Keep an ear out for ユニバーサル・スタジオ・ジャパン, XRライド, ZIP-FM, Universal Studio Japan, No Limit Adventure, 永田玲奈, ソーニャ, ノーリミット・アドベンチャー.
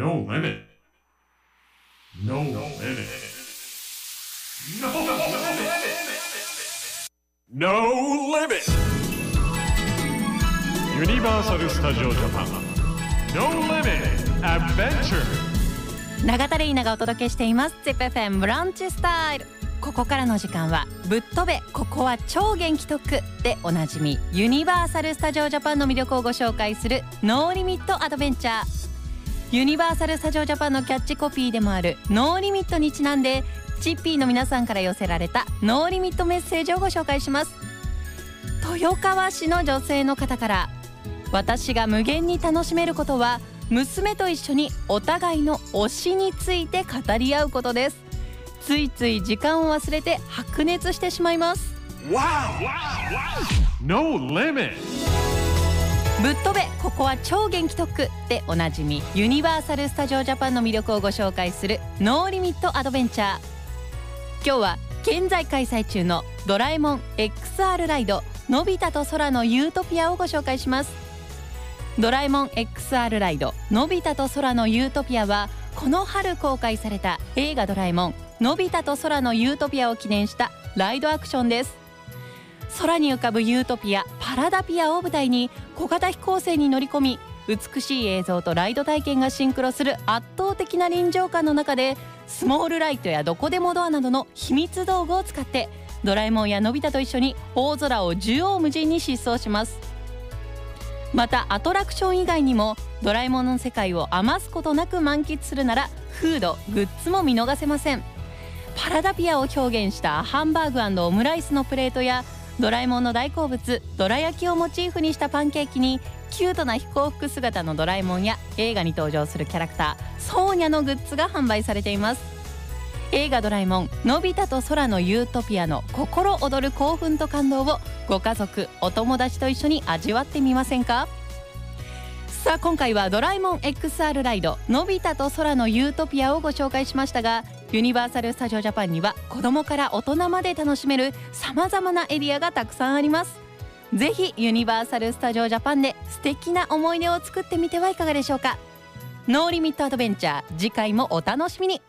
No limit. No limit. No limit. No limit. Universal Studio Japan. No limit adventure. 永田玲奈がお届けしています。ZIP-FM ブランチスタイル。ここからの時間はぶっ飛べここは超元気特でおなじみユニバーサル・スタジオ・ジャパンの魅力をご紹介するノーリミット・アドベンチャー。ユニバーサル・スタジオ・ジャパンのキャッチコピーでもあるノーリミットにちなんでチッピーの皆さんから寄せられたノーリミットメッセージをご紹介します。豊川市の女性の方から、私が無限に楽しめることは娘と一緒にお互いの推しについて語り合うことです。ついつい時間を忘れて白熱してしまいます。No limit。 ぶっ飛べここは超元気特でおなじみユニバーサル・スタジオ・ジャパンの魅力をご紹介するノーリミット・アドベンチャー。今日は現在開催中のドラえもん XR ライドのび太と空のユートピアをご紹介します。ドラえもん XR ライドのび太と空のユートピアはこの春公開された映画ドラえもんのび太と空のユートピアを記念したライドアクションです。空に浮かぶユートピアパラダピアを舞台に小型飛行船に乗り込み、美しい映像とライド体験がシンクロする圧倒的な臨場感の中で、スモールライトやどこでもドアなどの秘密道具を使ってドラえもんやのび太と一緒に大空を縦横無尽に疾走します。またアトラクション以外にもドラえもんの世界を余すことなく満喫するならフードグッズも見逃せません。パラダピアを表現したハンバーグ&オムライスのプレートや、ドラえもんの大好物どら焼きをモチーフにしたパンケーキにキュートな飛行服姿のドラえもんや、映画に登場するキャラクターソーニャのグッズが販売されています。映画ドラえもんのび太と空のユートピアの心躍る興奮と感動をご家族お友達と一緒に味わってみませんか。さあ今回はドラえもん XR ライドのび太と空のユートピアをご紹介しましたが、ユニバーサル・スタジオ・ジャパンには子どもから大人まで楽しめるさまざまなエリアがたくさんあります。ぜひユニバーサル・スタジオ・ジャパンで素敵な思い出を作ってみてはいかがでしょうか。ノーリミット・アドベンチャー、次回もお楽しみに。